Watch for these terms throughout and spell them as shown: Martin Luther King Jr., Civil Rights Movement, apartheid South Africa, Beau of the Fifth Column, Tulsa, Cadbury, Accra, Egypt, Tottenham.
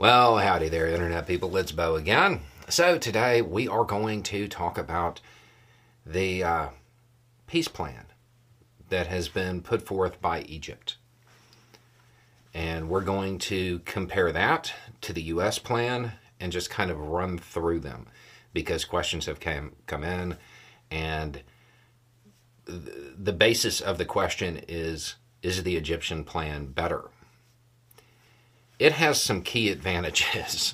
Well, howdy there, Internet people. It's Beau again. So today we are going to talk about the peace plan that has been put forth by Egypt. And we're going to compare that to the U.S. plan and just kind of run through them because questions have come in, and the basis of the question is the Egyptian plan better? It has some key advantages,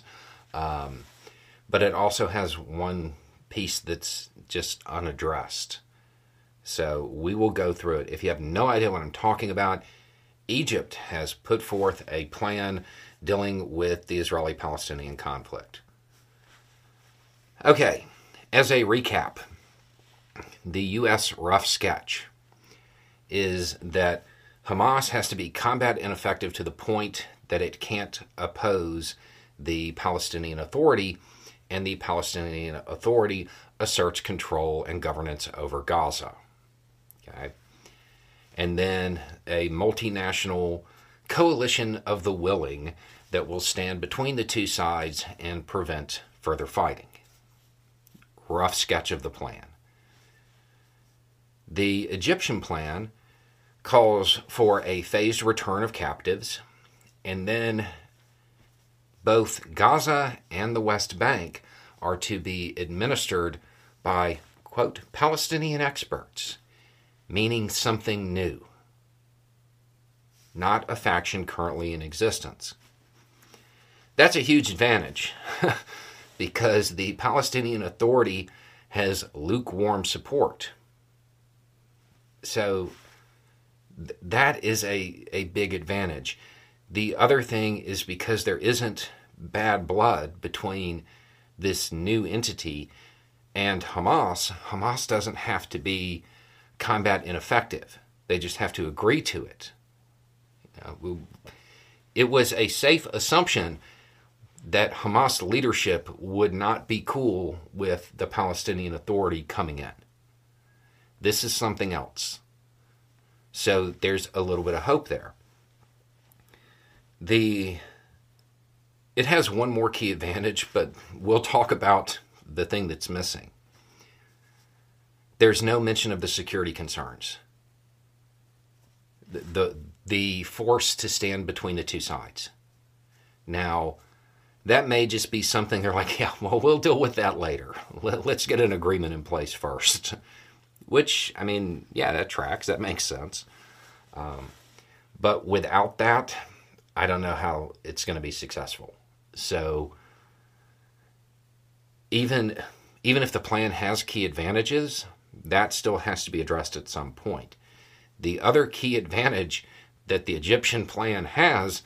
but it also has one piece that's just unaddressed. So we will go through it. If you have no idea what I'm talking about, Egypt has put forth a plan dealing with the Israeli-Palestinian conflict. Okay, as a recap, the U.S. rough sketch is that Hamas has to be combat ineffective to the point that it can't oppose the Palestinian Authority, and the Palestinian Authority asserts control and governance over Gaza. Okay? And then a multinational coalition of the willing that will stand between the two sides and prevent further fighting. Rough sketch of the plan. The Egyptian plan calls for a phased return of captives, and then both Gaza and the West Bank are to be administered by, quote, Palestinian experts, meaning something new, not a faction currently in existence. That's a huge advantage because the Palestinian Authority has lukewarm support. So that is a big advantage. The other thing is because there isn't bad blood between this new entity and Hamas, Hamas doesn't have to be combat ineffective. They just have to agree to it. It was a safe assumption that Hamas leadership would not be cool with the Palestinian Authority coming in. This is something else. So there's a little bit of hope there. It has one more key advantage, but we'll talk about the thing that's missing. There's no mention of the security concerns. The force to stand between the two sides. Now, that may just be something they're like, yeah, well, we'll deal with that later. Let's get an agreement in place first. Which, I mean, yeah, that tracks. That makes sense. But without that, I don't know how it's going to be successful. So even if the plan has key advantages, that still has to be addressed at some point. The other key advantage that the Egyptian plan has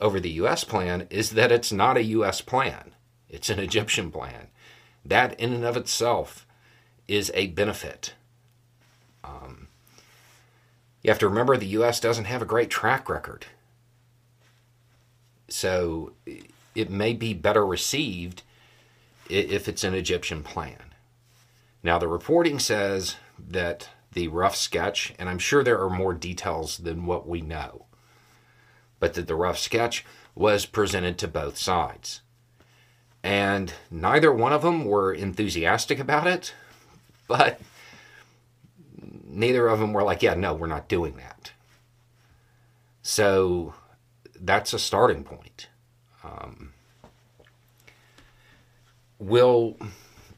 over the U.S. plan is that it's not a U.S. plan. It's an Egyptian plan. That in and of itself is a benefit. You have to remember the U.S. doesn't have a great track record. So it may be better received if it's an Egyptian plan. Now the reporting says that the rough sketch, and I'm sure there are more details than what we know, but that the rough sketch was presented to both sides. And neither one of them were enthusiastic about it, but neither of them were like, yeah, no, we're not doing that. So that's a starting point. We'll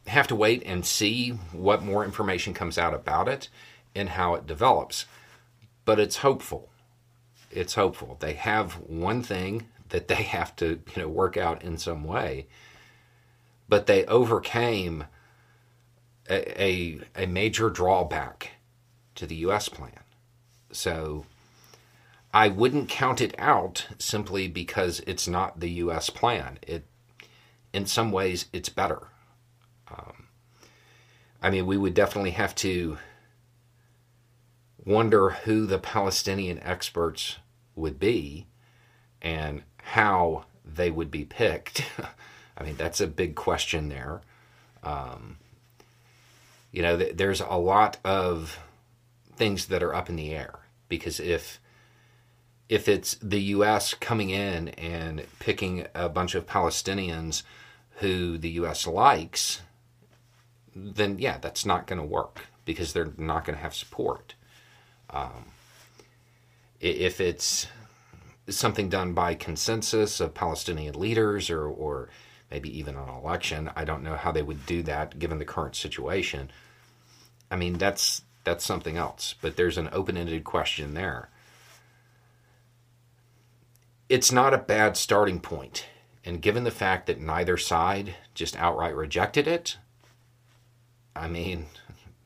have to wait and see what more information comes out about it and how it develops. But it's hopeful. It's hopeful. They have one thing that they have to, work out in some way. But they overcame a major drawback to the U.S. plan. So I wouldn't count it out simply because it's not the U.S. plan. In some ways, it's better. We would definitely have to wonder who the Palestinian experts would be and how they would be picked. That's a big question there. There's a lot of things that are up in the air because if if it's the U.S. coming in and picking a bunch of Palestinians who the U.S. likes, then yeah, that's not going to work because they're not going to have support. If it's something done by consensus of Palestinian leaders or maybe even an election, I don't know how they would do that given the current situation. I mean, that's something else, but there's an open-ended question there. It's not a bad starting point, and given the fact that neither side just outright rejected it, I mean,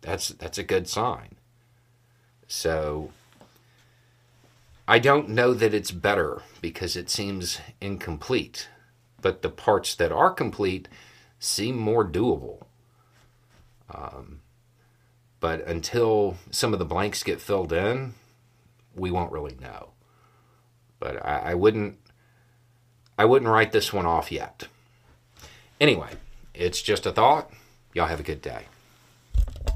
that's a good sign. So I don't know that it's better because it seems incomplete, but the parts that are complete seem more doable. But until some of the blanks get filled in, we won't really know. But I wouldn't write this one off yet. Anyway, it's just a thought. Y'all have a good day.